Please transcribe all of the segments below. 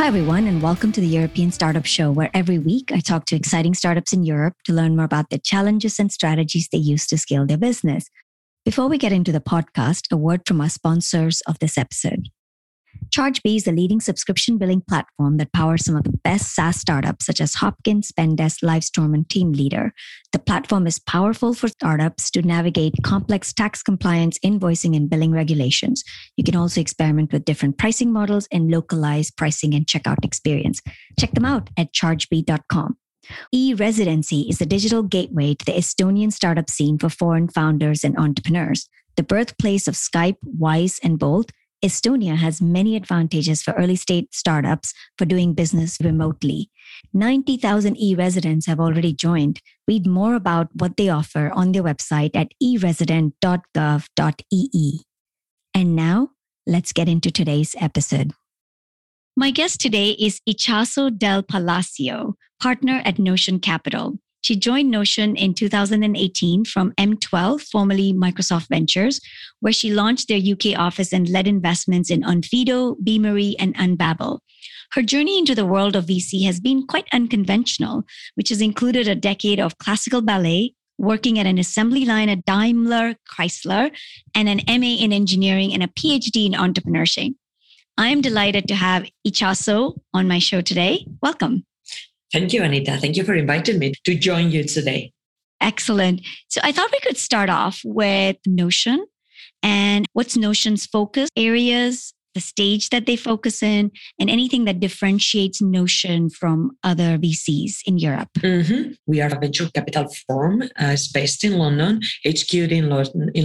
Hi, everyone, and welcome to the European Startup Show, where every week I talk to exciting startups in Europe to learn more about their challenges and strategies they use to scale their business. Before we get into the podcast, a word from our sponsors of this episode. Chargebee is a leading subscription billing platform that powers some of the best SaaS startups such as Hopkin, Spendesk, Livestorm, and Team Leader. The platform is powerful for startups to navigate complex tax compliance, invoicing, and billing regulations. You can also experiment with different pricing models and localize pricing and checkout experience. Check them out at chargebee.com. E-Residency is a digital gateway to the Estonian startup scene for foreign founders and entrepreneurs. The birthplace of Skype, Wise, and Bolt, Estonia has many advantages for early-stage startups for doing business remotely. 90,000 e-residents have already joined. Read more about what they offer on their website at eresident.gov.ee. And now, let's get into today's episode. My guest today is Itxaso del Palacio, partner at Notion Capital. She joined Notion in 2018 from M12, formerly Microsoft Ventures, where she launched their UK office and led investments in Onfido, Beamery, and Unbabel. Her journey into the world of VC has been quite unconventional, which has included a decade of classical ballet, working at an assembly line at Daimler, Chrysler, and an MA in engineering and a PhD in entrepreneurship. I am delighted to have Itxaso on my show today. Welcome. Thank you, Anita. Thank you for inviting me to join you today. Excellent. So I thought we could start off with Notion and what's Notion's focus areas, the stage that they focus in, and anything that differentiates Notion from other VCs in Europe. Mm-hmm. We are a venture capital firm based in London, HQ'd in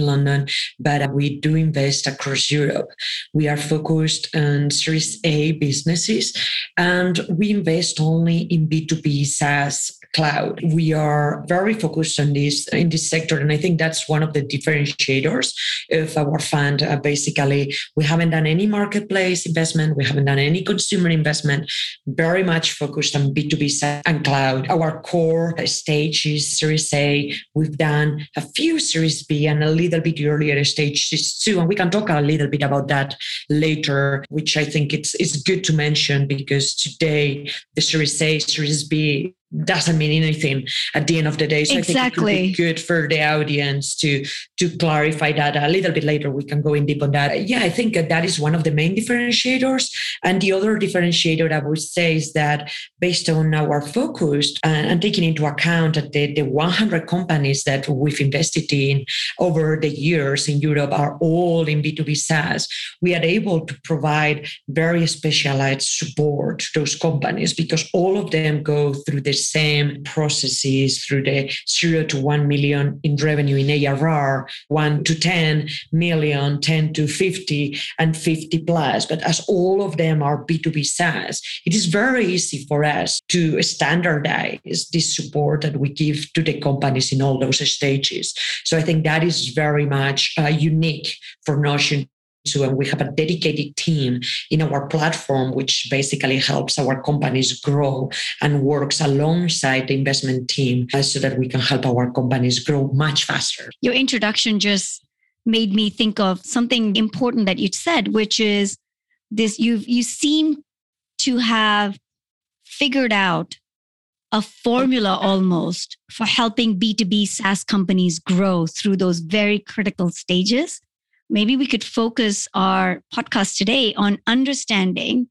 London, but we do invest across Europe. We are focused on Series A businesses, and we invest only in B2B SaaS cloud. We are very focused on this in this sector, and I think that's one of the differentiators of our fund. Basically, we haven't done any marketplace investment. We haven't done any consumer investment, very much focused on B2B and cloud. Our core stage is Series A. We've done a few Series B and a little bit earlier stages too. And we can talk a little bit about that later, which I think it's good to mention because today the Series A, Series B doesn't mean anything at the end of the day. So exactly. I think it could be good for the audience to clarify that a little bit later. We can go in deep on that. Yeah, I think that is one of the main differentiators. And the other differentiator I would say is that based on our focus and taking into account that the 100 companies that we've invested in over the years in Europe are all in B2B SaaS, we are able to provide very specialized support to those companies because all of them go through the same processes through the 0 to 1 million in revenue in ARR, 1 to 10 million, 10 to 50, and 50 plus. But as all of them are B2B SaaS, it is very easy for us to standardize this support that we give to the companies in all those stages. So I think that is very much unique for Notion. And we have a dedicated team in our platform, which basically helps our companies grow and works alongside the investment team so that we can help our companies grow much faster. Your introduction just made me think of something important that you said, which is this, you seem to have figured out a formula almost for helping B2B SaaS companies grow through those very critical stages. Maybe we could focus our podcast today on understanding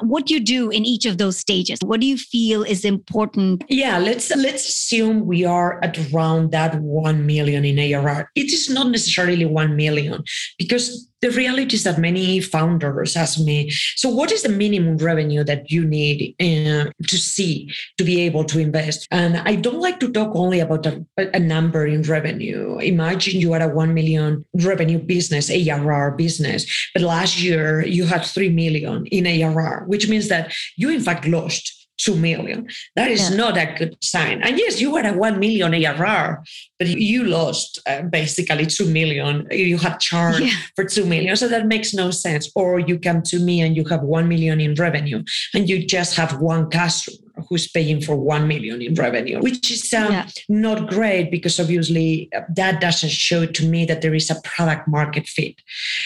what you do in each of those stages. What do you feel is important? Yeah, let's assume we are at around that 1 million in ARR. It is not necessarily 1 million because the reality is that many founders ask me, so what is the minimum revenue that you need to see to be able to invest? And I don't like to talk only about a number in revenue. Imagine you are a 1 million revenue business, ARR business, but last year you had 3 million in ARR, which means that you in fact lost 2 million. That is not a good sign. And yes, you were at 1 million ARR, but you lost basically 2 million. You had churn for 2 million. So that makes no sense. Or you come to me and you have 1 million in revenue and you just have one customer who's paying for 1 million in revenue, which is not great, because obviously that doesn't show to me that there is a product market fit.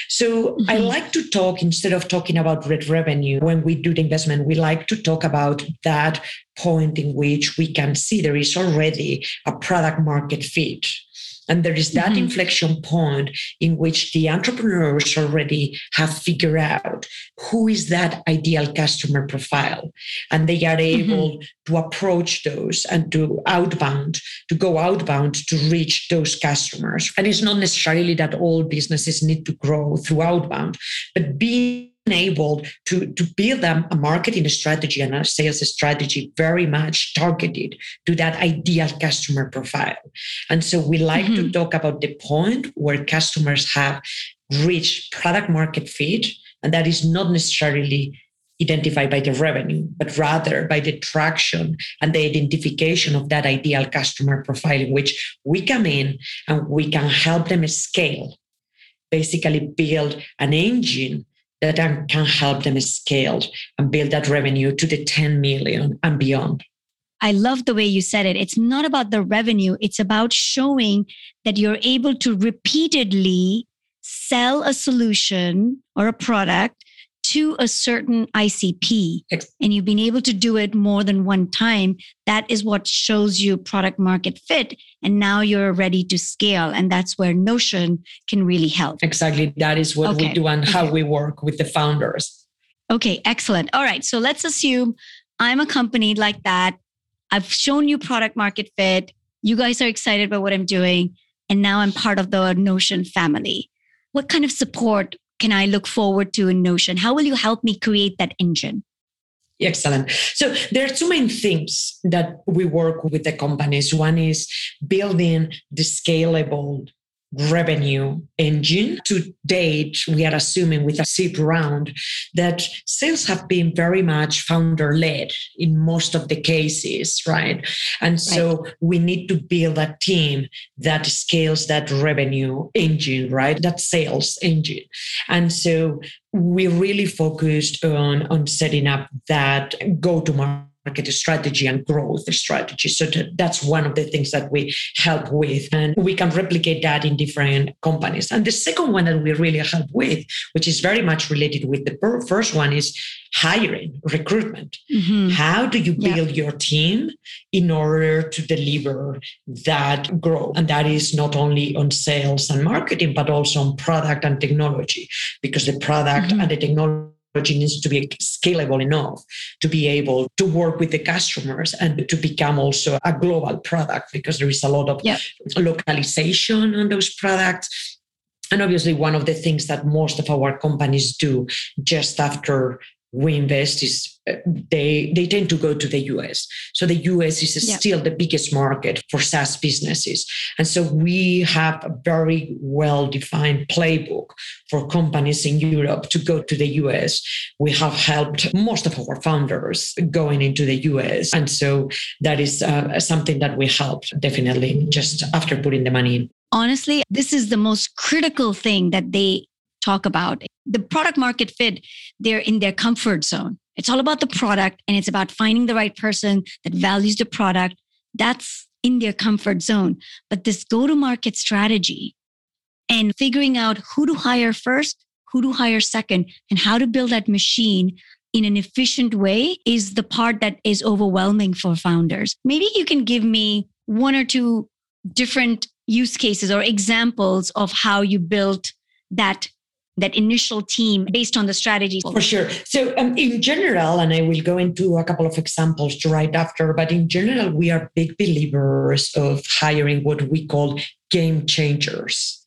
So I like to talk, instead of talking about red revenue, when we do the investment, we like to talk about that point in which we can see there is already a product market fit. And there is that inflection point in which the entrepreneurs already have figured out who is that ideal customer profile. And they are able to approach those and to go outbound to reach those customers. And it's not necessarily that all businesses need to grow through outbound, but being able to build a marketing strategy and a sales strategy very much targeted to that ideal customer profile. And so we like to talk about the point where customers have reached product market fit, and that is not necessarily identified by the revenue, but rather by the traction and the identification of that ideal customer profile, in which we come in and we can help them scale, basically build an engine that can help them scale and build that revenue to the 10 million and beyond. I love the way you said it. It's not about the revenue. It's about showing that you're able to repeatedly sell a solution or a product to a certain ICP. And you've been able to do it more than one time. That is what shows you product market fit. And now you're ready to scale. And that's where Notion can really help. Exactly. That is what we do and how we work with the founders. Okay, excellent. All right. So let's assume I'm a company like that. I've shown you product market fit. You guys are excited about what I'm doing. And now I'm part of the Notion family. What kind of support can I look forward to in Notion? How will you help me create that engine? Excellent. So there are two main things that we work with the companies. One is building the scalable revenue engine. To date, we are assuming with a seed round that sales have been very much founder-led in most of the cases, right? And so we need to build a team that scales that revenue engine, right? That sales engine. And so we really focused on setting up that go-to-market strategy and growth strategy. So that's one of the things that we help with. And we can replicate that in different companies. And the second one that we really help with, which is very much related with the first one, is hiring, recruitment. How do you build your team in order to deliver that growth? And that is not only on sales and marketing, but also on product and technology, because the product and the technology needs to be scalable enough to be able to work with the customers and to become also a global product, because there is a lot of localization on those products. And obviously, one of the things that most of our companies do just after we invest is they tend to go to the US. So the US is still the biggest market for SaaS businesses. And so we have a very well-defined playbook for companies in Europe to go to the US. We have helped most of our founders going into the US. And so that is something that we helped definitely just after putting the money in. Honestly, this is the most critical thing that they talk about. The product market fit, they're in their comfort zone. It's all about the product, and it's about finding the right person that values the product. That's in their comfort zone. But this go-to-market strategy and figuring out who to hire first, who to hire second, and how to build that machine in an efficient way is the part that is overwhelming for founders. Maybe you can give me one or two different use cases or examples of how you built that initial team based on the strategy. For sure. So in general, and I will go into a couple of examples right after, but in general, we are big believers of hiring what we call game changers.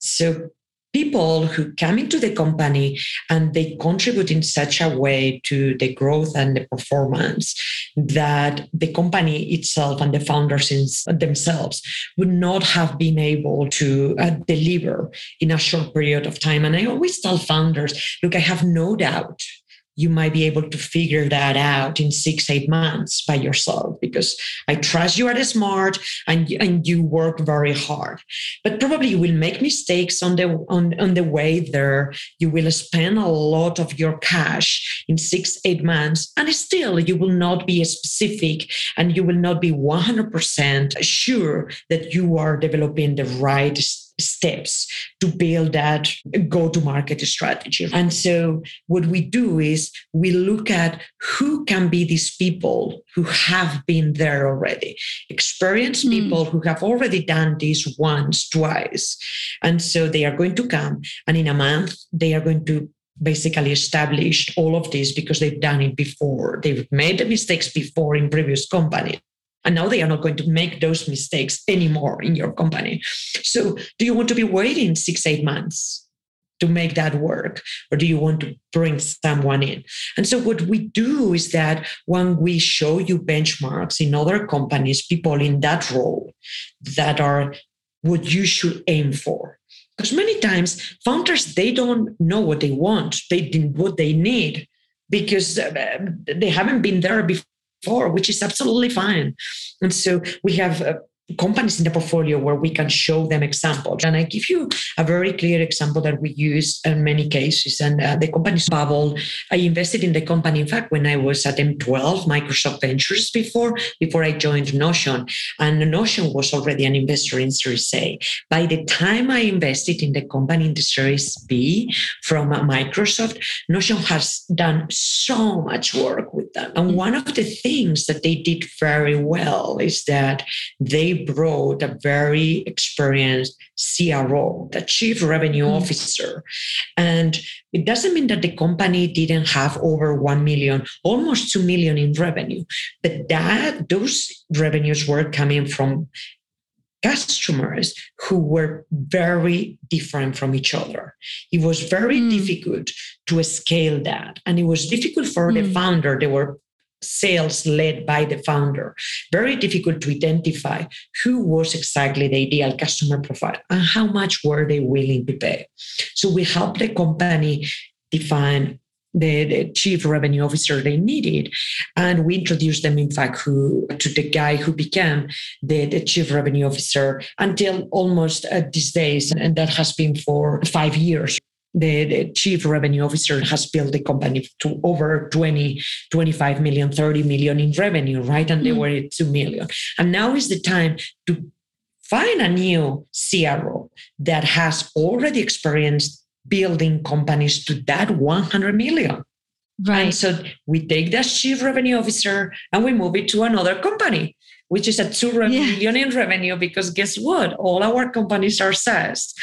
So people who come into the company and they contribute in such a way to the growth and the performance that the company itself and the founders themselves would not have been able to deliver in a short period of time. And I always tell founders, look, I have no doubt you might be able to figure that out in 6-8 months by yourself, because I trust you are smart and you work very hard. But probably you will make mistakes on the way there. You will spend a lot of your cash in 6-8 months, and still you will not be specific and you will not be 100% sure that you are developing the right steps to build that go-to-market strategy. And so what we do is we look at who can be these people who have been there already, experienced people who have already done this once, twice. And so they are going to come, and in a month, they are going to basically establish all of this because they've done it before. They've made the mistakes before in previous companies. And now they are not going to make those mistakes anymore in your company. So do you want to be waiting 6-8 months to make that work? Or do you want to bring someone in? And so what we do is that when we show you benchmarks in other companies, people in that role that are what you should aim for. Because many times founders, they don't know what they want. They didn't what they need because they haven't been there before. Which is absolutely fine. And so we have companies in the portfolio where we can show them examples. And I give you a very clear example that we use in many cases. And the company's Bubble, I invested in the company, in fact, when I was at M12, Microsoft Ventures before I joined Notion. And Notion was already an investor in Series A. By the time I invested in the company in the Series B from Microsoft, Notion has done so much work with them. And one of the things that they did very well is that they brought a very experienced CRO, the Chief Revenue Officer. And it doesn't mean that the company didn't have over 1 million, almost 2 million in revenue, but that those revenues were coming from customers who were very different from each other. It was very difficult to scale that. And it was difficult for the founder. They were sales led by the founder. Very difficult to identify who was exactly the ideal customer profile and how much were they willing to pay. So we helped the company define the Chief Revenue Officer they needed. And we introduced them, in fact, to the guy who became the Chief Revenue Officer until almost these days. And that has been for 5 years. The Chief Revenue Officer has built the company to over 20, 25 million, 30 million in revenue, right? And they were at 2 million. And now is the time to find a new CRO that has already experienced building companies to that 100 million. Right. And so we take that Chief Revenue Officer and we move it to another company, which is a 2 million in revenue, because guess what? All our companies are SaaS.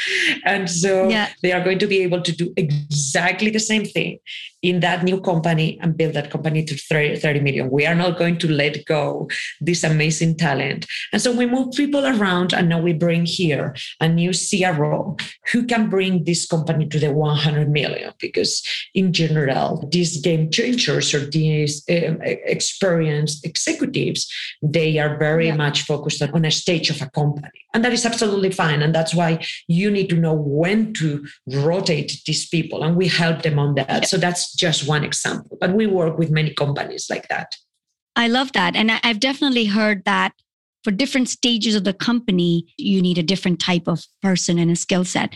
And so they are going to be able to do exactly the same thing in that new company and build that company to 30 million. We are not going to let go this amazing talent. And so we move people around, and now we bring here a new CRO who can bring this company to the 100 million, because in general, these game changers or these experienced executives, they are very much focused on a stage of a company. And that is absolutely fine. And that's why you need to know when to rotate these people. And we help them on that. So that's just one example, but we work with many companies like that. I love that. And I've definitely heard that for different stages of the company, you need a different type of person and a skill set.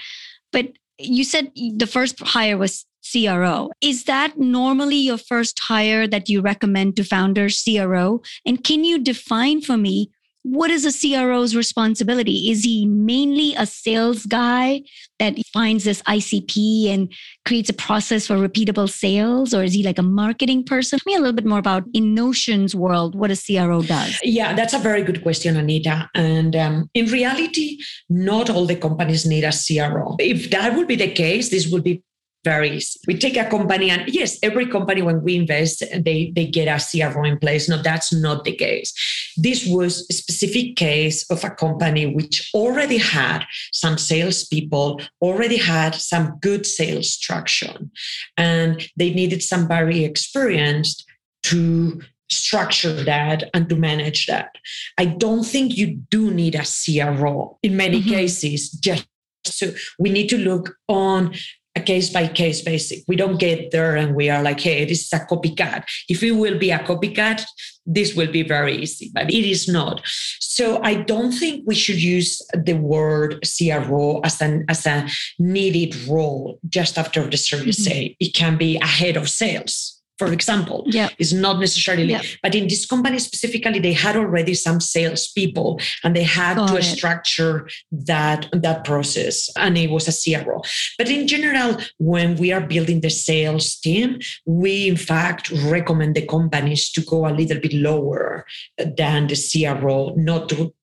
But you said the first hire was CRO. Is that normally your first hire that you recommend to founders, CRO? And can you define for me, what is a CRO's responsibility? Is he mainly a sales guy that finds this ICP and creates a process for repeatable sales? Or is he like a marketing person? Tell me a little bit more about, in Notion's world, what a CRO does. Yeah, that's a very good question, Anita. And in reality, not all the companies need a CRO. If that would be the case, this would be very easy. We take a company, and yes, every company, when we invest, they get a CRO in place. No, that's not the case. This was a specific case of a company which already had some salespeople, already had some good sales traction, and they needed somebody experienced to structure that and to manage that. I don't think you do need a CRO in many cases. Just so we need to look on a case by case basis. We don't get there and we are like, hey, this is a copycat. If it will be a copycat, this will be very easy, but it is not. So I don't think we should use the word CRO as a needed role just after the service. Mm-hmm. It can be a head of sales, for example. Yeah. It's not necessarily, but in this company specifically, they had already some salespeople and they had structure that process, and it was a CRO. But in general, when we are building the sales team, we in fact recommend the companies to go a little bit lower than the CRO.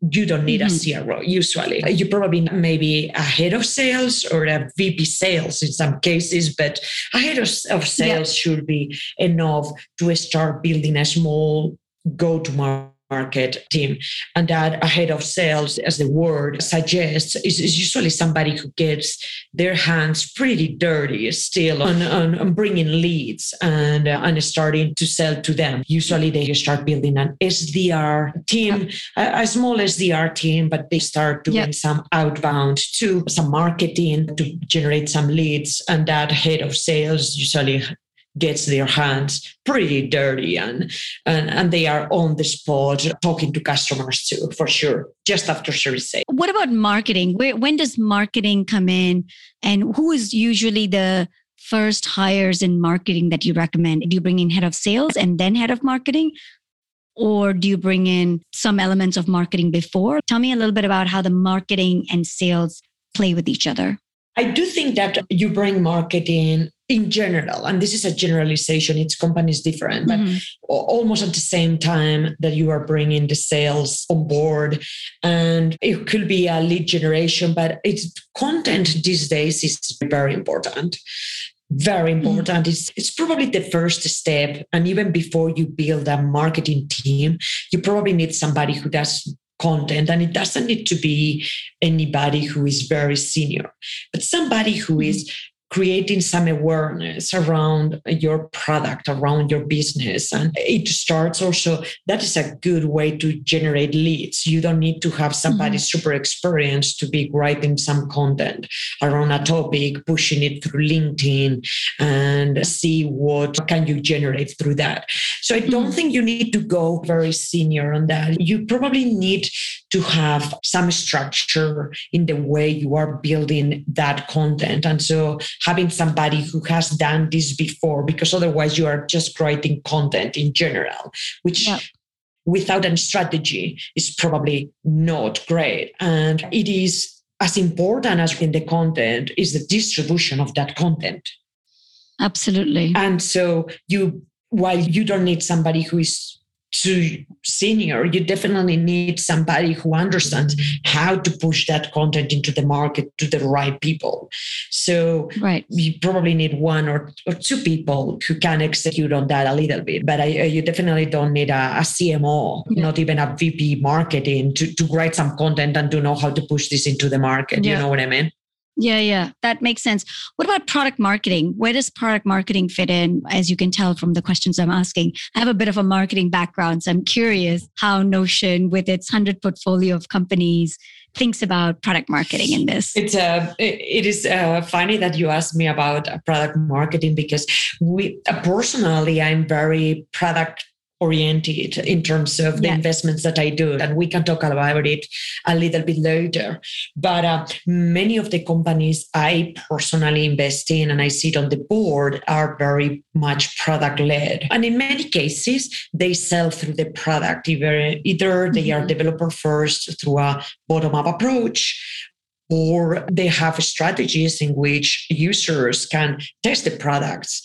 You don't need a CRO usually. You probably maybe a head of sales or a VP sales in some cases, but a head of sales should be enough to start building a small go-to-market team. And that a head of sales, as the word suggests, is usually somebody who gets their hands pretty dirty still on bringing leads and starting to sell to them. Usually they start building an SDR team, a small SDR team, but they start doing some outbound to some marketing to generate some leads. And that head of sales usually gets their hands pretty dirty and they are on the spot talking to customers too, for sure, just after service. What about marketing? When does marketing come in, and who is usually the first hires in marketing that you recommend? Do you bring in head of sales and then head of marketing, or do you bring in some elements of marketing before? Tell me a little bit about how the marketing and sales play with each other. I do think that you bring marketing in general, and this is a generalization, each company is different, but almost at the same time that you are bringing the sales on board. And it could be a lead generation, but its content these days is very important. Very important. It's probably the first step. And even before you build a marketing team, you probably need somebody who does content, and it doesn't need to be anybody who is very senior, but somebody who is creating some awareness around your product, around your business. And it starts also, that is a good way to generate leads. You don't need to have somebody super experienced to be writing some content around a topic, pushing it through LinkedIn and see what can you generate through that. So I don't think you need to go very senior on that. You probably need to have some structure in the way you are building that content. And so having somebody who has done this before, because otherwise you are just writing content in general, which without a strategy is probably not great. And it is as important as in the content is the distribution of that content. Absolutely. And so while you don't need somebody who is too senior, you definitely need somebody who understands how to push that content into the market to the right people. So you probably need one or two people who can execute on that a little bit. But you definitely don't need a CMO, not even a VP marketing to write some content and to know how to push this into the market. Yeah. You know what I mean? Yeah. That makes sense. What about product marketing? Where does product marketing fit in? As you can tell from the questions I'm asking, I have a bit of a marketing background, so I'm curious how Notion, with its 100 portfolio of companies, thinks about product marketing in this. It is funny that you asked me about product marketing, because personally, I'm very product oriented in terms of the investments that I do. And we can talk about it a little bit later. But many of the companies I personally invest in and I sit on the board are very much product led. And in many cases, they sell through the product. Either they are developer first through a bottom-up approach, or they have strategies in which users can test the products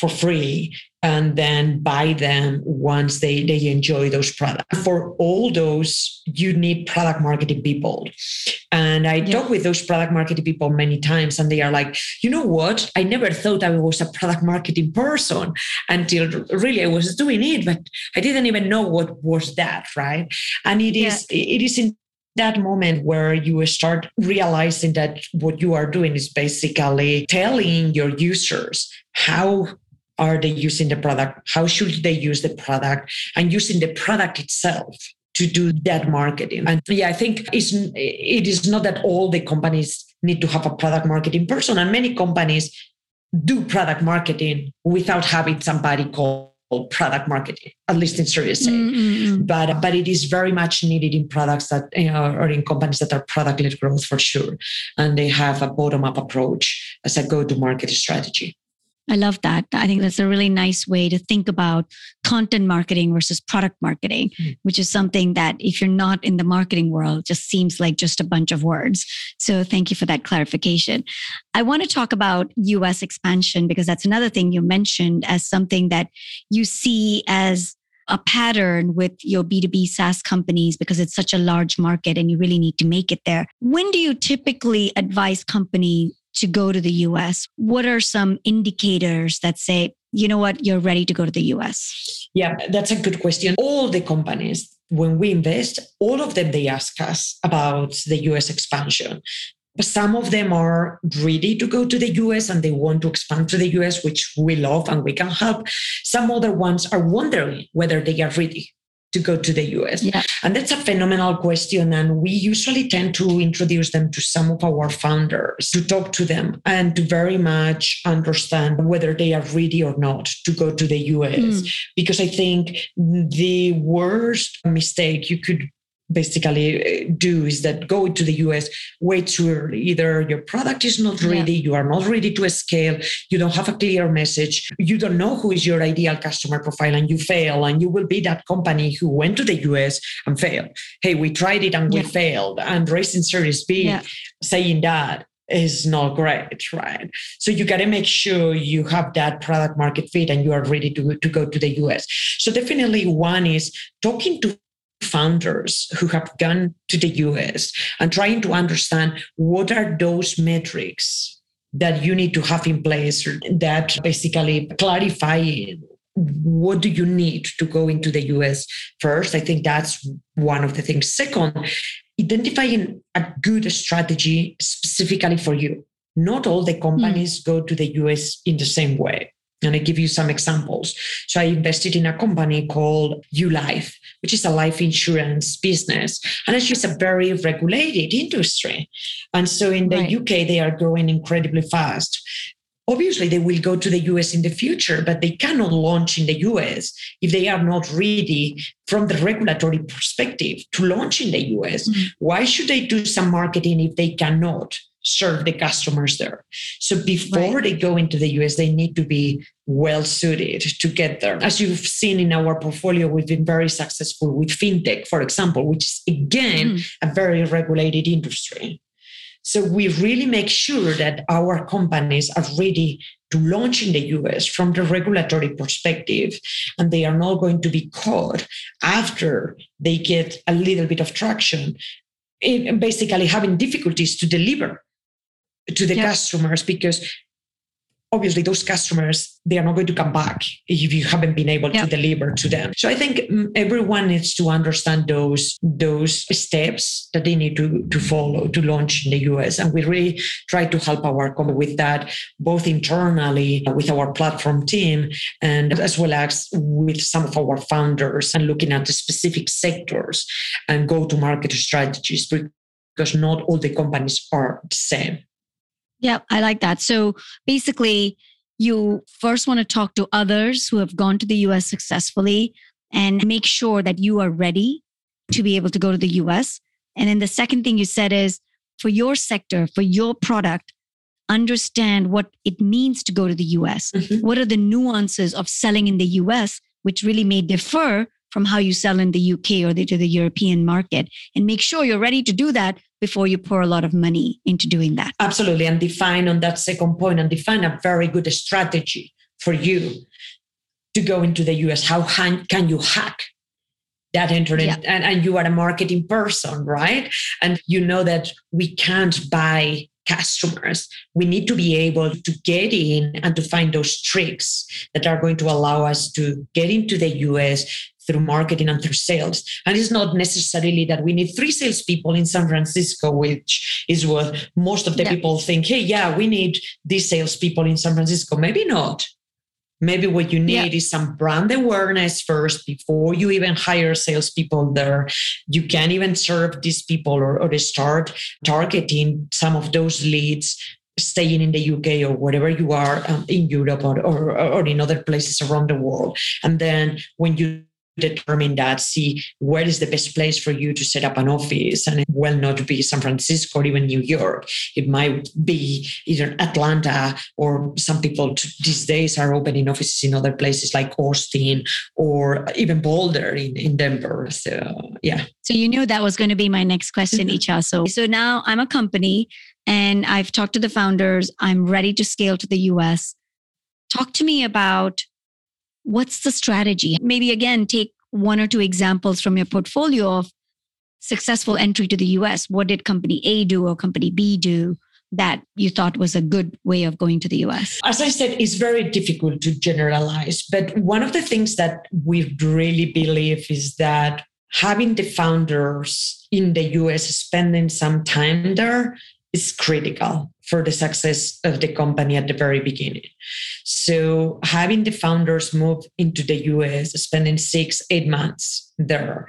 for free and then buy them once they enjoy those products. For all those, you need product marketing people. And I talk with those product marketing people many times, and they are like, you know what? I never thought I was a product marketing person until really I was doing it, but I didn't even know what was that, right? And it is in that moment where you start realizing that what you are doing is basically telling your users how are they using the product? How should they use the product? And using the product itself to do that marketing. And I think it is not that all the companies need to have a product marketing person. And many companies do product marketing without having somebody called product marketing, at least in service. Mm-hmm. But it is very much needed in products that, you know, or in companies that are product-led growth for sure. And they have a bottom-up approach as a go-to-market strategy. I love that. I think that's a really nice way to think about content marketing versus product marketing, mm-hmm. which is something that if you're not in the marketing world, just seems like just a bunch of words. So thank you for that clarification. I want to talk about US expansion, because that's another thing you mentioned as something that you see as a pattern with your B2B SaaS companies, because it's such a large market and you really need to make it there. When do you typically advise companies to go to the US? What are some indicators that say, you know what, you're ready to go to the US? Yeah, that's a good question. All the companies, when we invest, all of them, they ask us about the US expansion. Some of them are ready to go to the US and they want to expand to the US, which we love and we can help. Some other ones are wondering whether they are ready to go to the US. Yeah. And that's a phenomenal question. And we usually tend to introduce them to some of our founders to talk to them and to very much understand whether they are ready or not to go to the US. Because I think the worst mistake you could basically do is that go to the US way too early. Either your product is not ready, you are not ready to scale, you don't have a clear message, you don't know who is your ideal customer profile, and you fail, and you will be that company who went to the US and failed. Hey, we tried it and we failed. And raising Series B, saying that is not great, right? So you got to make sure you have that product market fit and you are ready to go to the US. So definitely one is talking to founders who have gone to the US and trying to understand what are those metrics that you need to have in place that basically clarifying what do you need to go into the US first. I think that's one of the things. Second, identifying a good strategy specifically for you. Not all the companies go to the US in the same way. And I give you some examples. So I invested in a company called ULife, which is a life insurance business. And it's just a very regulated industry. And so in the UK, they are growing incredibly fast. Obviously, they will go to the US in the future, but they cannot launch in the US if they are not ready from the regulatory perspective to launch in the US. Mm-hmm. Why should they do some marketing if they cannot serve the customers there? So before they go into the US, they need to be well suited to get there. As you've seen in our portfolio, we've been very successful with fintech, for example, which is again a very regulated industry. So we really make sure that our companies are ready to launch in the US from the regulatory perspective, and they are not going to be caught after they get a little bit of traction in basically having difficulties to deliver to the customers, because obviously those customers, they are not going to come back if you haven't been able to deliver to them. So I think everyone needs to understand those steps that they need to follow to launch in the US. And we really try to help our company with that, both internally with our platform team and as well as with some of our founders and looking at the specific sectors and go-to-market strategies, because not all the companies are the same. Yeah, I like that. So basically, you first want to talk to others who have gone to the US successfully and make sure that you are ready to be able to go to the US. And then the second thing you said is for your sector, for your product, understand what it means to go to the US. Mm-hmm. What are the nuances of selling in the US, which really may differ from how you sell in the UK or to the European market, and make sure you're ready to do that before you pour a lot of money into doing that. Absolutely. And define on that second point and define a very good strategy for you to go into the US. How can you hack that internet? Yeah. And you are a marketing person, right? And you know that we can't buy customers. We need to be able to get in and to find those tricks that are going to allow us to get into the US through marketing and through sales. And it's not necessarily that we need 3 salespeople in San Francisco, which is what most of the people think. Hey, we need these salespeople in San Francisco. Maybe not. Maybe what you need is some brand awareness first before you even hire salespeople there. You can even serve these people or start targeting some of those leads staying in the UK or wherever you are in Europe or in other places around the world. And then when you determine that, see where is the best place for you to set up an office, and it will not be San Francisco or even New York. It might be either Atlanta, or some people these days are opening offices in other places like Austin or even Boulder in Denver. So you knew that was going to be my next question, Itxaso. So now I'm a company and I've talked to the founders. I'm ready to scale to the US. Talk to me about what's the strategy? Maybe again, take one or two examples from your portfolio of successful entry to the US. What did company A do or company B do that you thought was a good way of going to the US? As I said, it's very difficult to generalize. But one of the things that we really believe is that having the founders in the US spending some time there is critical for the success of the company at the very beginning. So having the founders move into the US, spending 6-8 months there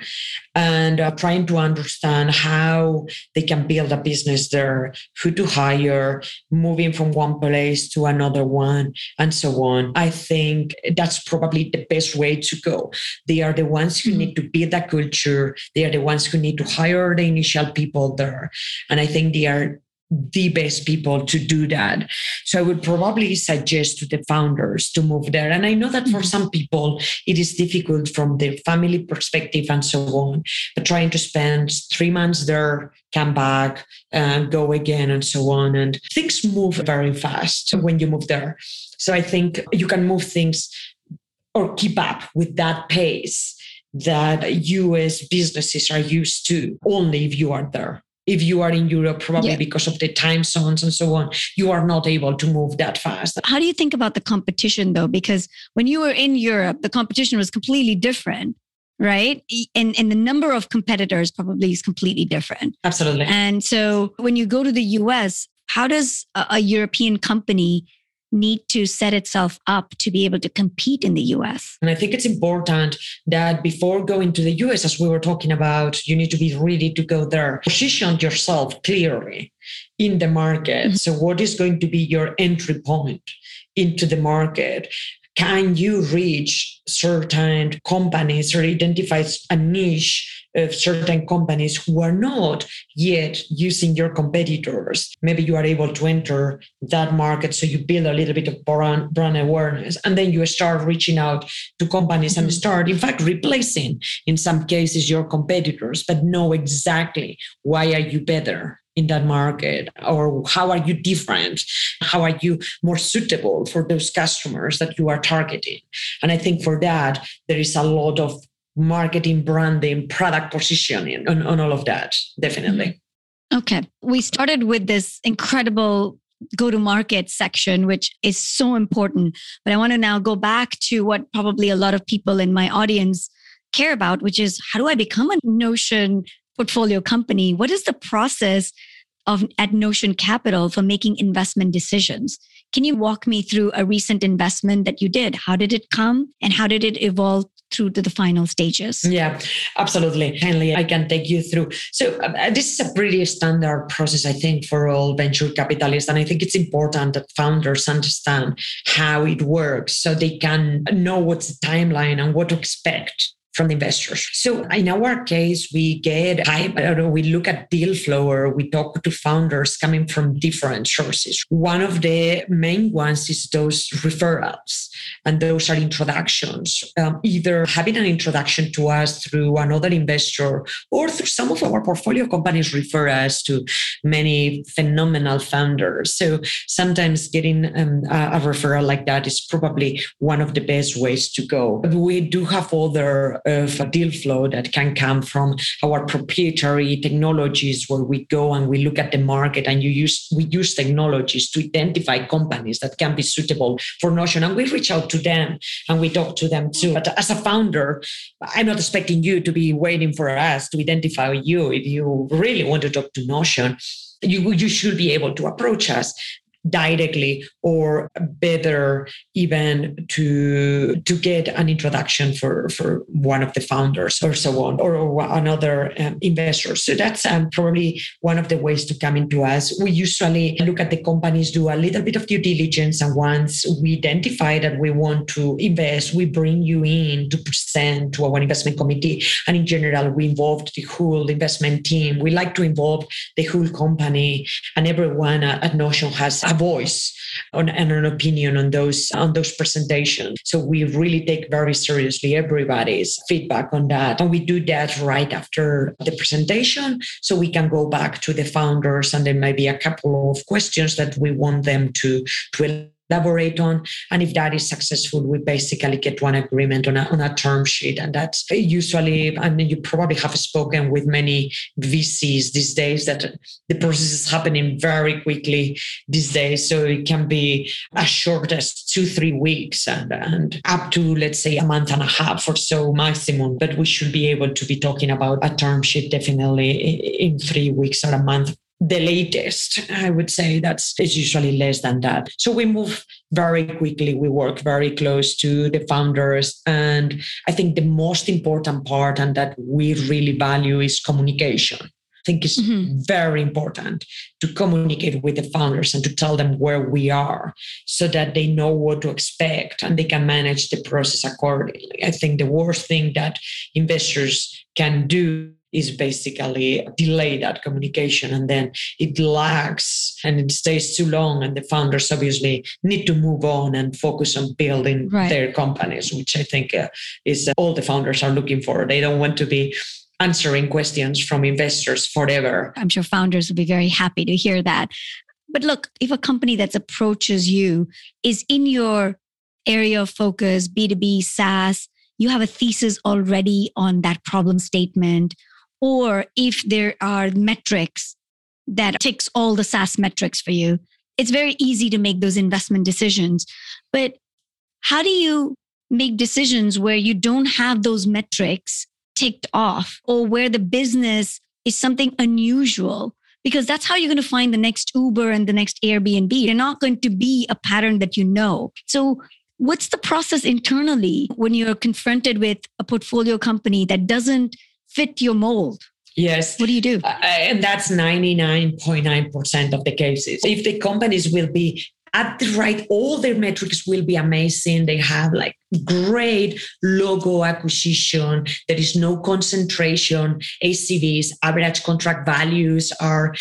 and trying to understand how they can build a business there, who to hire, moving from one place to another one, and so on. I think that's probably the best way to go. They are the ones who need to build that culture. They are the ones who need to hire the initial people there. And I think they are the best people to do that. So I would probably suggest to the founders to move there. And I know that for some people, it is difficult from the family perspective and so on, but trying to spend 3 months there, come back, go again and so on. And things move very fast when you move there. So I think you can move things or keep up with that pace that US businesses are used to only if you are there. If you are in Europe, probably because of the time zones and so on, you are not able to move that fast. How do you think about the competition though? Because when you were in Europe, the competition was completely different, right? And the number of competitors probably is completely different. Absolutely. And so when you go to the US, how does a European company need to set itself up to be able to compete in the US? And I think it's important that before going to the US, as we were talking about, you need to be ready to go there. Position yourself clearly in the market. So what is going to be your entry point into the market? Can you reach certain companies or identify a niche of certain companies who are not yet using your competitors? Maybe you are able to enter that market, so you build a little bit of brand awareness, and then you start reaching out to companies and start, in fact, replacing, in some cases, your competitors, but know exactly why are you better in that market, or how are you different? How are you more suitable for those customers that you are targeting? And I think for that, there is a lot of marketing, branding, product positioning, on all of that, definitely. Okay. We started with this incredible go-to-market section, which is so important. But I want to now go back to what probably a lot of people in my audience care about, which is how do I become a Notion portfolio company? What is the process at Notion Capital for making investment decisions? Can you walk me through a recent investment that you did? How did it come and how did it evolve through to the final stages? Yeah, absolutely. Henley, I can take you through. So this is a pretty standard process, I think, for all venture capitalists. And I think it's important that founders understand how it works so they can know what's the timeline and what to expect from the investors. So in our case, we get, we look at deal flow, or we talk to founders coming from different sources. One of the main ones is those referrals, and those are introductions, either having an introduction to us through another investor, or through some of our portfolio companies refer us to many phenomenal founders. So sometimes getting a referral like that is probably one of the best ways to go. We do have other of a deal flow that can come from our proprietary technologies, where we go and we look at the market, and we use technologies to identify companies that can be suitable for Notion. And we reach out to them and we talk to them too. But as a founder, I'm not expecting you to be waiting for us to identify you. If you really want to talk to Notion, you should be able to approach us directly, or better even to get an introduction for one of the founders or so on, or another investor. So that's probably one of the ways to come into us. We usually look at the companies, do a little bit of due diligence, and once we identify that we want to invest, we bring you in to present to our investment committee. And in general, we involved the whole investment team. We like to involve the whole company, and everyone at Notion has a voice and an opinion on those presentations. So we really take very seriously everybody's feedback on that. And we do that right after the presentation, so we can go back to the founders, and there may be a couple of questions that we want them to elaborate on. And if that is successful, we basically get one agreement on a term sheet. And that's usually, and you probably have spoken with many VCs these days, that the process is happening very quickly these days. So it can be as short as 2-3 weeks and up to, let's say, a month and a half or so maximum. But we should be able to be talking about a term sheet definitely in 3 weeks or a month. The latest, I would say it's usually less than that. So we move very quickly. We work very close to the founders. And I think the most important part, and that we really value, is communication. I think it's very important to communicate with the founders and to tell them where we are, so that they know what to expect and they can manage the process accordingly. I think the worst thing that investors can do is basically delay that communication, and then it lags and it stays too long, and the founders obviously need to move on and focus on building their companies, which I think is all the founders are looking for. They don't want to be answering questions from investors forever. I'm sure founders will be very happy to hear that. But look, if a company that approaches you is in your area of focus, B2B, SaaS, you have a thesis already on that problem statement, or if there are metrics that ticks all the SaaS metrics for you, it's very easy to make those investment decisions. But how do you make decisions where you don't have those metrics ticked off, or where the business is something unusual? Because that's how you're going to find the next Uber and the next Airbnb. They're not going to be a pattern that you know. So what's the process internally when you're confronted with a portfolio company that doesn't fit your mold? Yes. What do you do? And that's 99.9% of the cases. If the companies will be at the right, all their metrics will be amazing. They have great logo acquisition. There is no concentration. ACVs, average contract values, are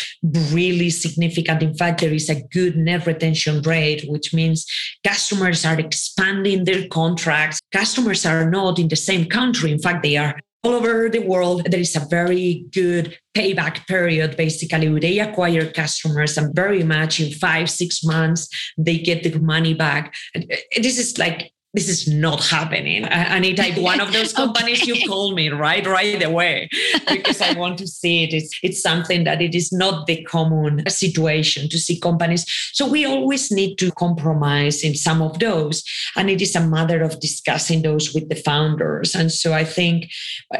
really significant. In fact, there is a good net retention rate, which means customers are expanding their contracts. Customers are not in the same country. In fact, they are all over the world. There is a very good payback period. Basically, they acquire customers, and very much in 5-6 months, they get their money back. And this is not happening. I need one of those companies. Okay. You call me right away, because I want to see it. It's something that it is not the common situation to see companies. So we always need to compromise in some of those. And it is a matter of discussing those with the founders. And so I think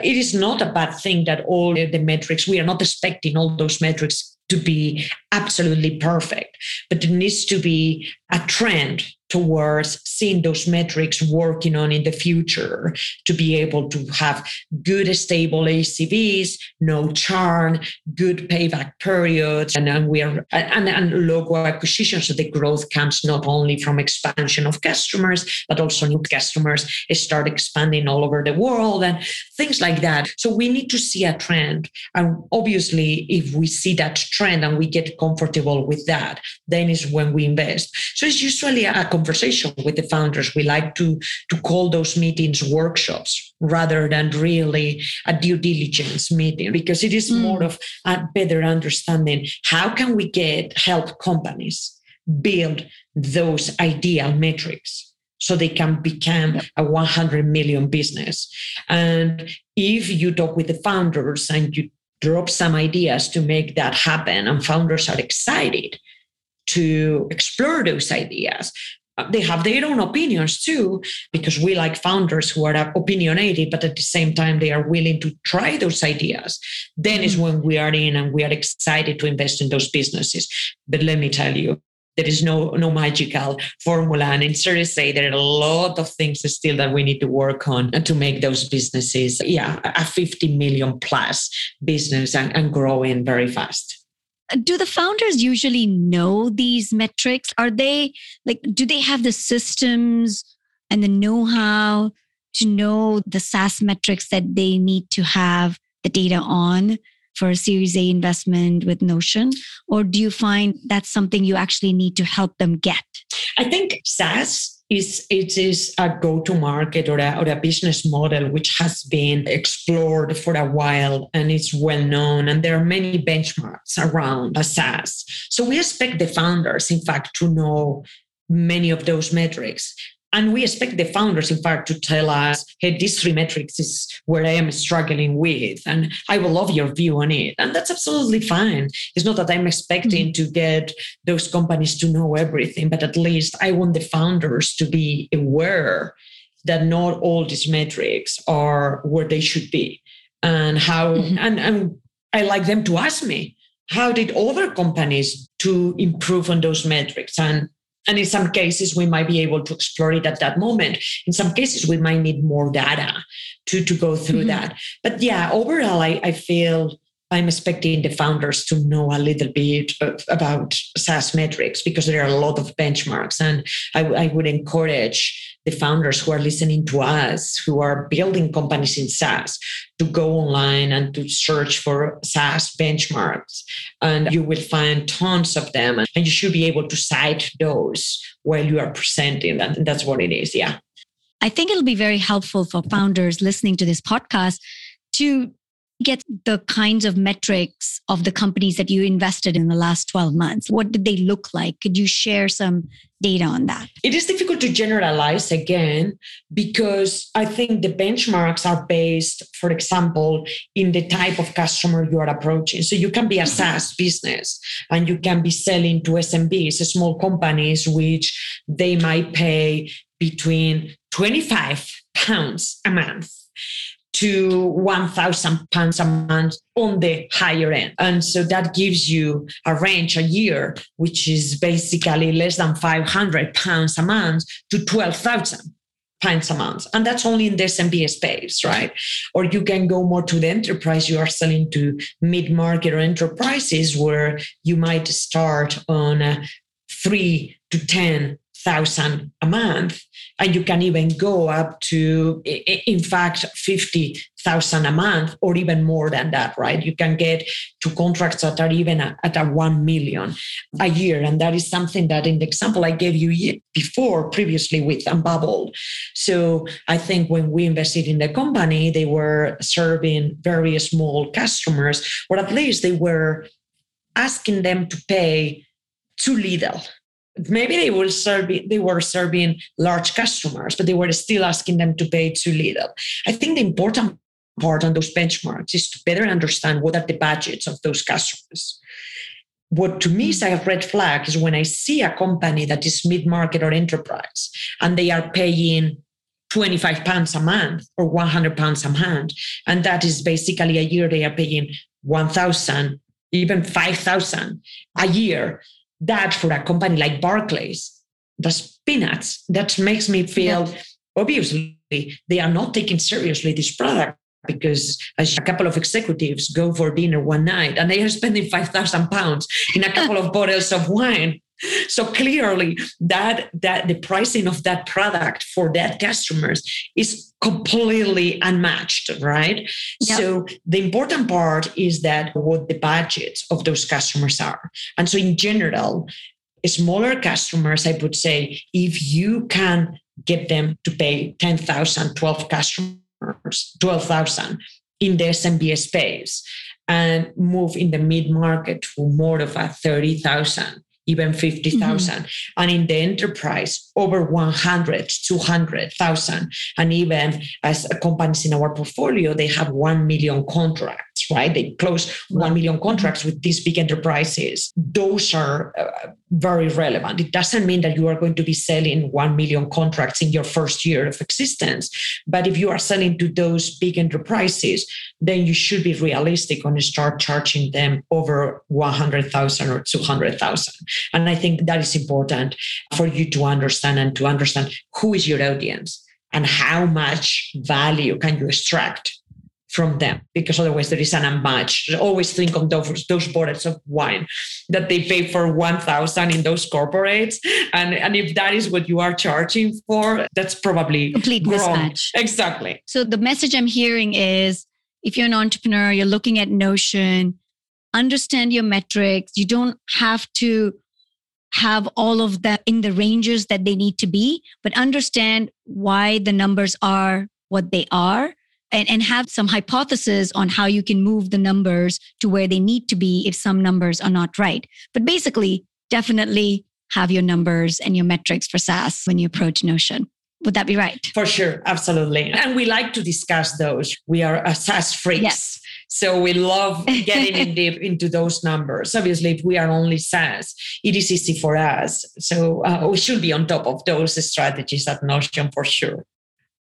it is not a bad thing that all the metrics, we are not expecting all those metrics to be absolutely perfect, but it needs to be a trend towards seeing those metrics working on in the future, to be able to have good, stable ACVs, no churn, good payback periods, and logo acquisition. So the growth comes not only from expansion of customers, but also new customers start expanding all over the world and things like that. So we need to see a trend. And obviously, if we see that trend and we get comfortable with that, then is when we invest. So it's usually a conversation with the founders. We like to call those meetings workshops rather than really a due diligence meeting, because it is more of a better understanding how can we help companies build those ideal metrics so they can become a 100 million business. And if you talk with the founders and you drop some ideas to make that happen, and founders are excited to explore those ideas. They have their own opinions too, because we like founders who are opinionated, but at the same time, they are willing to try those ideas. Then is when we are in and we are excited to invest in those businesses. But let me tell you, There is no magical formula. And it's fair to say there are a lot of things still that we need to work on to make those businesses, a 50 million plus business and growing very fast. Do the founders usually know these metrics? Are they do they have the systems and the know-how to know the SaaS metrics that they need to have the data on for a Series A investment with Notion? Or do you find that's something you actually need to help them get? I think SaaS is a go-to-market or a business model which has been explored for a while and it's well-known. And there are many benchmarks around SaaS. So we expect the founders, in fact, to know many of those metrics. And we expect the founders, in fact, to tell us, hey, these three metrics is where I am struggling with, and I will love your view on it. And that's absolutely fine. It's not that I'm expecting to get those companies to know everything, but at least I want the founders to be aware that not all these metrics are where they should be. And how, and I like them to ask me, how did other companies to improve on those metrics? And in some cases, we might be able to explore it at that moment. In some cases, we might need more data to go through that. But overall, I feel I'm expecting the founders to know a little bit about SaaS metrics because there are a lot of benchmarks. And I would encourage the founders who are listening to us, who are building companies in SaaS, to go online and to search for SaaS benchmarks. And you will find tons of them. And you should be able to cite those while you are presenting them. And that's what it is. Yeah. I think it'll be very helpful for founders listening to this podcast to get the kinds of metrics of the companies that you invested in the last 12 months. What did they look like? Could you share some data on that? It is difficult to generalize again, because I think the benchmarks are based, for example, in the type of customer you are approaching. So you can be a SaaS business and you can be selling to SMBs, small companies, which they might pay between £25 a month to £1,000 a month on the higher end. And so that gives you a range a year, which is basically less than £500 a month to £12,000 a month. And that's only in the SMB space, right? Or you can go more to the enterprise. You are selling to mid-market or enterprises where you might start on $3,000 to $10,000 a month. And you can even go up to, in fact, $50,000 a month or even more than that, right? You can get to contracts that are even at a 1 million a year. And that is something that in the example I gave you before, previously with Unbabel. So I think when we invested in the company, they were serving very small customers, or at least they were asking them to pay too little. Maybe they were serving large customers, but they were still asking them to pay too little. I think the important part on those benchmarks is to better understand what are the budgets of those customers. What to me is a red flag is when I see a company that is mid-market or enterprise and they are paying £25 a month or £100 a month. And that is basically a year they are paying $1,000, even $5,000 a year. That for a company like Barclays, that's peanuts. That makes me feel, obviously, they are not taking seriously this product, because as a couple of executives go for dinner one night and they are spending £5,000 in a couple of bottles of wine. So clearly that the pricing of that product for that customers is completely unmatched, right? Yep. So the important part is that what the budgets of those customers are. And so in general, smaller customers, I would say, if you can get them to pay 10,000, 12,000 in the SMB space and move in the mid-market to more of a 30,000, even 50,000. And in the enterprise, over 100, 200,000. And even as companies in our portfolio, they have 1 million contracts, right? They close 1 million contracts with these big enterprises. Those are very relevant. It doesn't mean that you are going to be selling 1 million contracts in your first year of existence. But if you are selling to those big enterprises, then you should be realistic and start charging them over 100,000 or 200,000. And I think that is important for you to understand, and to understand who is your audience and how much value can you extract from them, because otherwise there is an unmatch. Always think of those bottles of wine that they pay for $1,000 in those corporates. And if that is what you are charging for, that's probably complete mismatch. Exactly. So the message I'm hearing is, if you're an entrepreneur, you're looking at Notion, understand your metrics. You don't have to have all of that in the ranges that they need to be, but understand why the numbers are what they are, and have some hypothesis on how you can move the numbers to where they need to be if some numbers are not right. But basically, definitely have your numbers and your metrics for SaaS when you approach Notion. Would that be right? For sure. Absolutely. And we like to discuss those. We are SaaS freaks. Yes. So we love getting in deep into those numbers. Obviously, if we are only SaaS, it is easy for us. So we should be on top of those strategies at Notion for sure.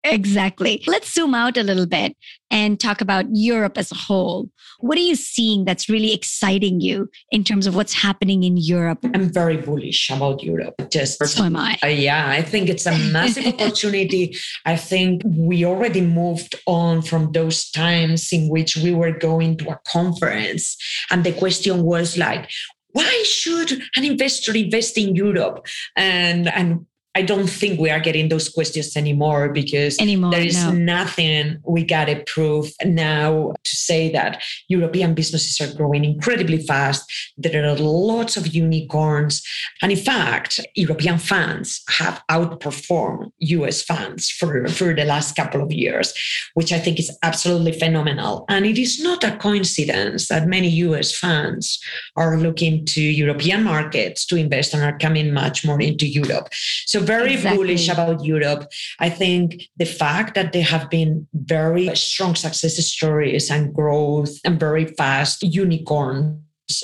Exactly. Let's zoom out a little bit and talk about Europe as a whole. What are you seeing that's really exciting you in terms of what's happening in Europe? I'm very bullish about Europe. So am I. Yeah, I think it's a massive opportunity. I think we already moved on from those times in which we were going to a conference and the question was like, why should an investor invest in Europe? And I don't think we are getting those questions anymore, because there is nothing we got to prove now to say that European businesses are growing incredibly fast. There are lots of unicorns. And in fact, European funds have outperformed US funds for the last couple of years, which I think is absolutely phenomenal. And it is not a coincidence that many US funds are looking to European markets to invest and are coming much more into Europe. So bullish about Europe. I think the fact that there have been very strong success stories and growth and very fast unicorns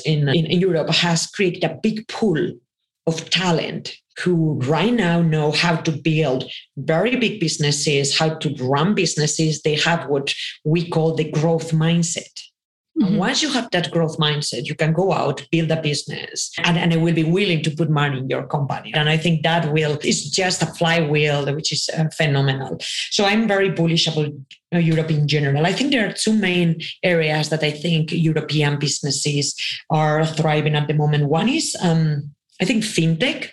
in Europe has created a big pool of talent who right now know how to build very big businesses, how to run businesses. They have what we call the growth mindset. Mm-hmm. And once you have that growth mindset, you can go out, build a business, and it will be willing to put money in your company. And I think that is just a flywheel, which is phenomenal. So I'm very bullish about Europe in general. I think there are two main areas that I think European businesses are thriving at the moment. One is, I think fintech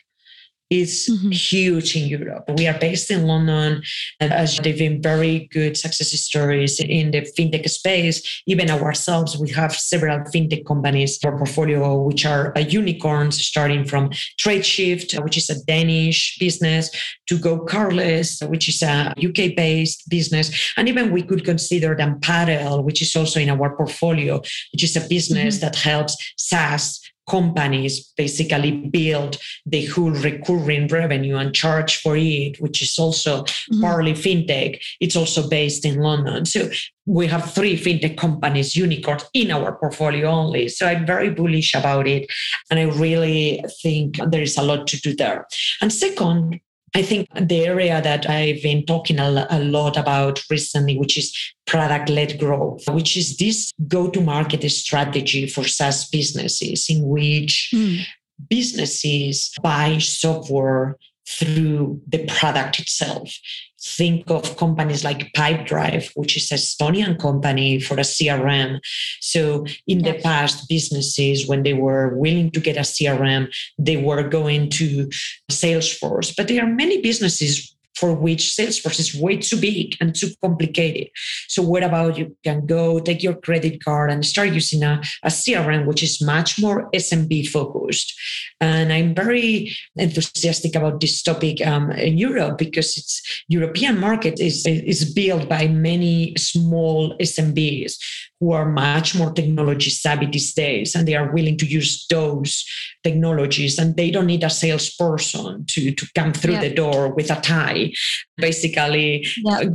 is huge in Europe. We are based in London, and there have been very good success stories in the fintech space. Even ourselves, we have several fintech companies in our portfolio, which are unicorns, starting from TradeShift, which is a Danish business, to GoCarless, which is a UK-based business. And even we could consider them Paddle, which is also in our portfolio, which is a business that helps SaaS companies basically build the whole recurring revenue and charge for it, which is also partly fintech. It's also based in London. So we have three fintech companies, unicorns, in our portfolio only. So I'm very bullish about it. And I really think there is a lot to do there. And second, I think the area that I've been talking a lot about recently, which is product-led growth, which is this go-to-market strategy for SaaS businesses, in which businesses buy software through the product itself. Think of companies like Pipedrive, which is an Estonian company for a CRM. So in the past, businesses, when they were willing to get a CRM, they were going to Salesforce. But there are many businesses for which Salesforce is way too big and too complicated. So what about you can go take your credit card and start using a CRM, which is much more SMB focused. And I'm very enthusiastic about this topic in Europe, because it's European market is built by many small SMBs who are much more technology savvy these days, and they are willing to use those technologies, and they don't need a salesperson to come through the door with a tie, basically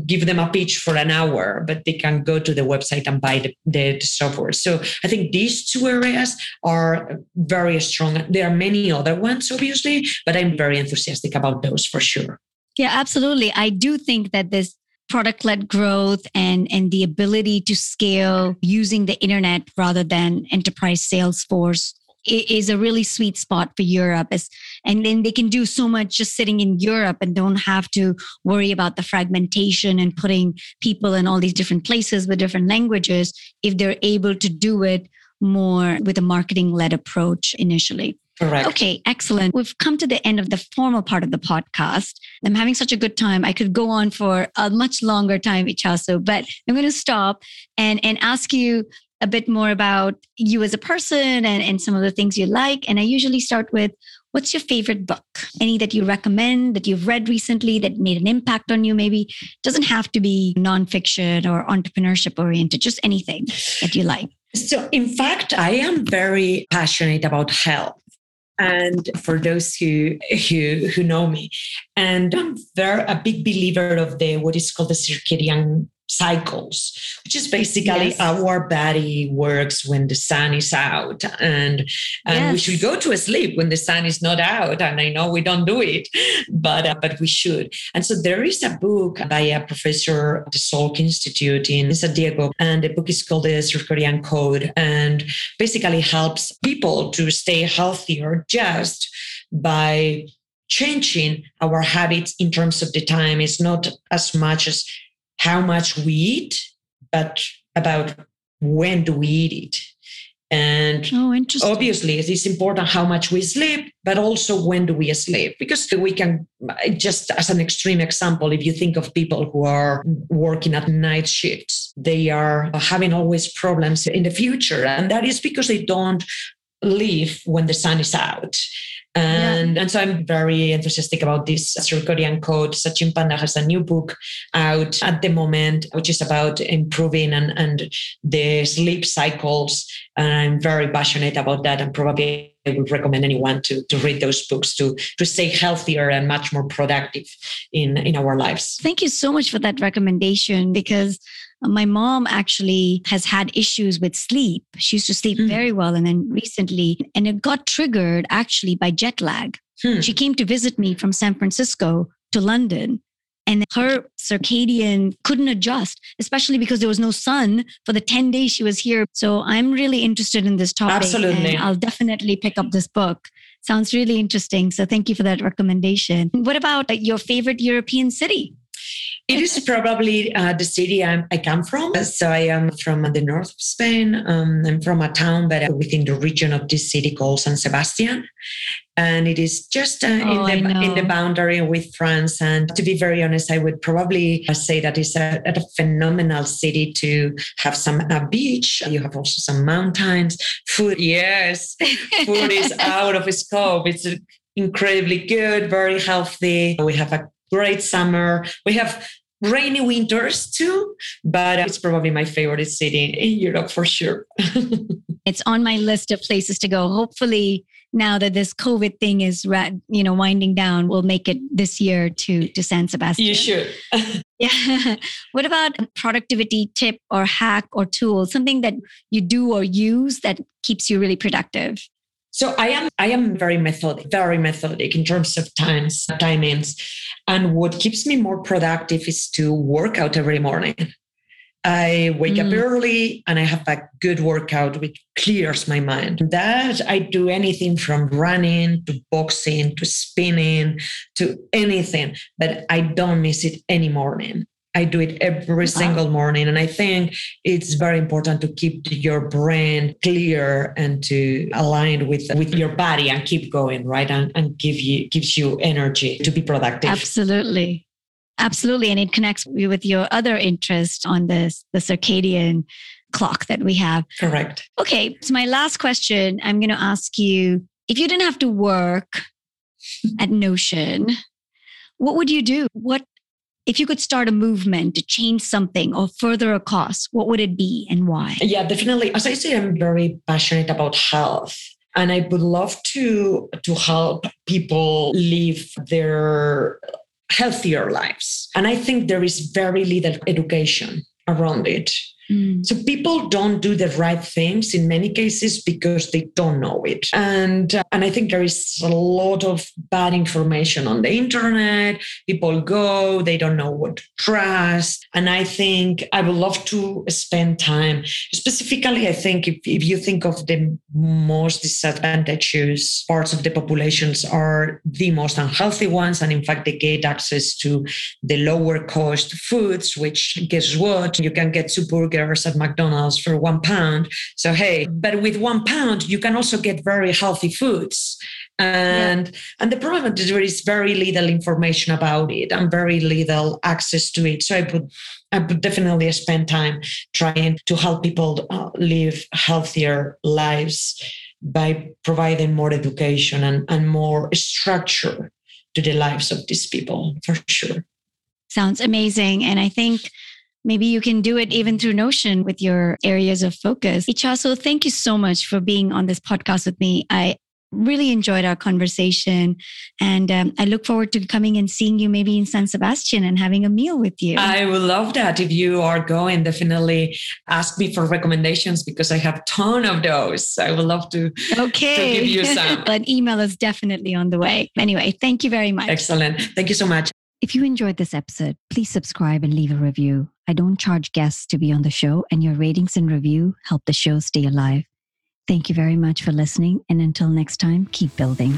give them a pitch for an hour, but they can go to the website and buy the software. So I think these two areas are very strong. There are many other ones, obviously, but I'm very enthusiastic about those for sure. Yeah, absolutely. I do think that this product-led growth and the ability to scale using the internet rather than enterprise sales force is a really sweet spot for Europe. And then they can do so much just sitting in Europe and don't have to worry about the fragmentation and putting people in all these different places with different languages if they're able to do it more with a marketing-led approach initially. Correct. Okay, excellent. We've come to the end of the formal part of the podcast. I'm having such a good time. I could go on for a much longer time, Itxaso, but I'm going to stop and ask you a bit more about you as a person and some of the things you like. And I usually start with, what's your favorite book? Any that you recommend that you've read recently that made an impact on you maybe? Doesn't have to be nonfiction or entrepreneurship oriented, just anything that you like. So in fact, I am very passionate about health. And for those who know me, and they're a big believer of what is called the circadian cycles, which is basically our body works when the sun is out, and we should go to sleep when the sun is not out. And I know we don't do it, but we should. And so there is a book by a professor at the Salk Institute in San Diego, and the book is called The Circadian Code, and basically helps people to stay healthier just by changing our habits in terms of the time. It's not as much as how much we eat, but about when do we eat it. And obviously it is important how much we sleep, but also when do we sleep? Because we can, just as an extreme example, if you think of people who are working at night shifts, they are having always problems in the future. And that is because they don't leave when the sun is out. And so I'm very enthusiastic about this circadian code. Sachin Panda has a new book out at the moment, which is about improving and the sleep cycles. And I'm very passionate about that. And probably I would recommend anyone to read those books to stay healthier and much more productive in our lives. Thank you so much for that recommendation, because my mom actually has had issues with sleep. She used to sleep very well. And then recently, and it got triggered actually by jet lag. She came to visit me from San Francisco to London, and her circadian couldn't adjust, especially because there was no sun for the 10 days she was here. So I'm really interested in this topic. Absolutely. And I'll definitely pick up this book. Sounds really interesting. So thank you for that recommendation. What about your favorite European city? It is probably the city I come from. So I am from the north of Spain. I'm from a town, but within the region of this city called San Sebastian. And it is just in the boundary with France. And to be very honest, I would probably say that it's a phenomenal city to have a beach. You have also some mountains. Food, yes. Food is out of scope. It's incredibly good, very healthy. We have a great summer. We have rainy winters too, but it's probably my favorite city in Europe for sure. It's on my list of places to go. Hopefully, now that this COVID thing is winding down, we'll make it this year to San Sebastian. You should. Yeah. What about a productivity tip or hack or tool? Something that you do or use that keeps you really productive? So I am very methodic in terms of timings. And what keeps me more productive is to work out every morning. I wake up early and I have a good workout which clears my mind. That I do anything from running to boxing to spinning to anything, but I don't miss it any morning. I do it every single morning. And I think it's very important to keep your brain clear and to align with your body and keep going, right? And gives you energy to be productive. Absolutely. Absolutely. And it connects with your other interest on the circadian clock that we have. Correct. Okay. So my last question, I'm going to ask you, if you didn't have to work at Notion, what would you do? If you could start a movement to change something or further a cause, what would it be and why? Yeah, definitely. As I say, I'm very passionate about health, and I would love to help people live their healthier lives. And I think there is very little education around it. So people don't do the right things in many cases because they don't know it. And I think there is a lot of bad information on the internet. People go, they don't know what to trust. And I think I would love to spend time. Specifically, I think if you think of the most disadvantaged parts of the populations are the most unhealthy ones. And in fact, they get access to the lower cost foods, which guess what? You can get super at McDonald's for £1. So, hey, but with £1, you can also get very healthy foods. And the problem is there is very little information about it and very little access to it. So I would definitely spend time trying to help people live healthier lives by providing more education and more structure to the lives of these people, for sure. Sounds amazing. And I think maybe you can do it even through Notion with your areas of focus. Itxaso, thank you so much for being on this podcast with me. I really enjoyed our conversation and I look forward to coming and seeing you maybe in San Sebastian and having a meal with you. I would love that. If you are going, definitely ask me for recommendations because I have a ton of those. I would love to give you some. But email is definitely on the way. Anyway, thank you very much. Excellent. Thank you so much. If you enjoyed this episode, please subscribe and leave a review. I don't charge guests to be on the show, and your ratings and review help the show stay alive. Thank you very much for listening, and until next time, keep building.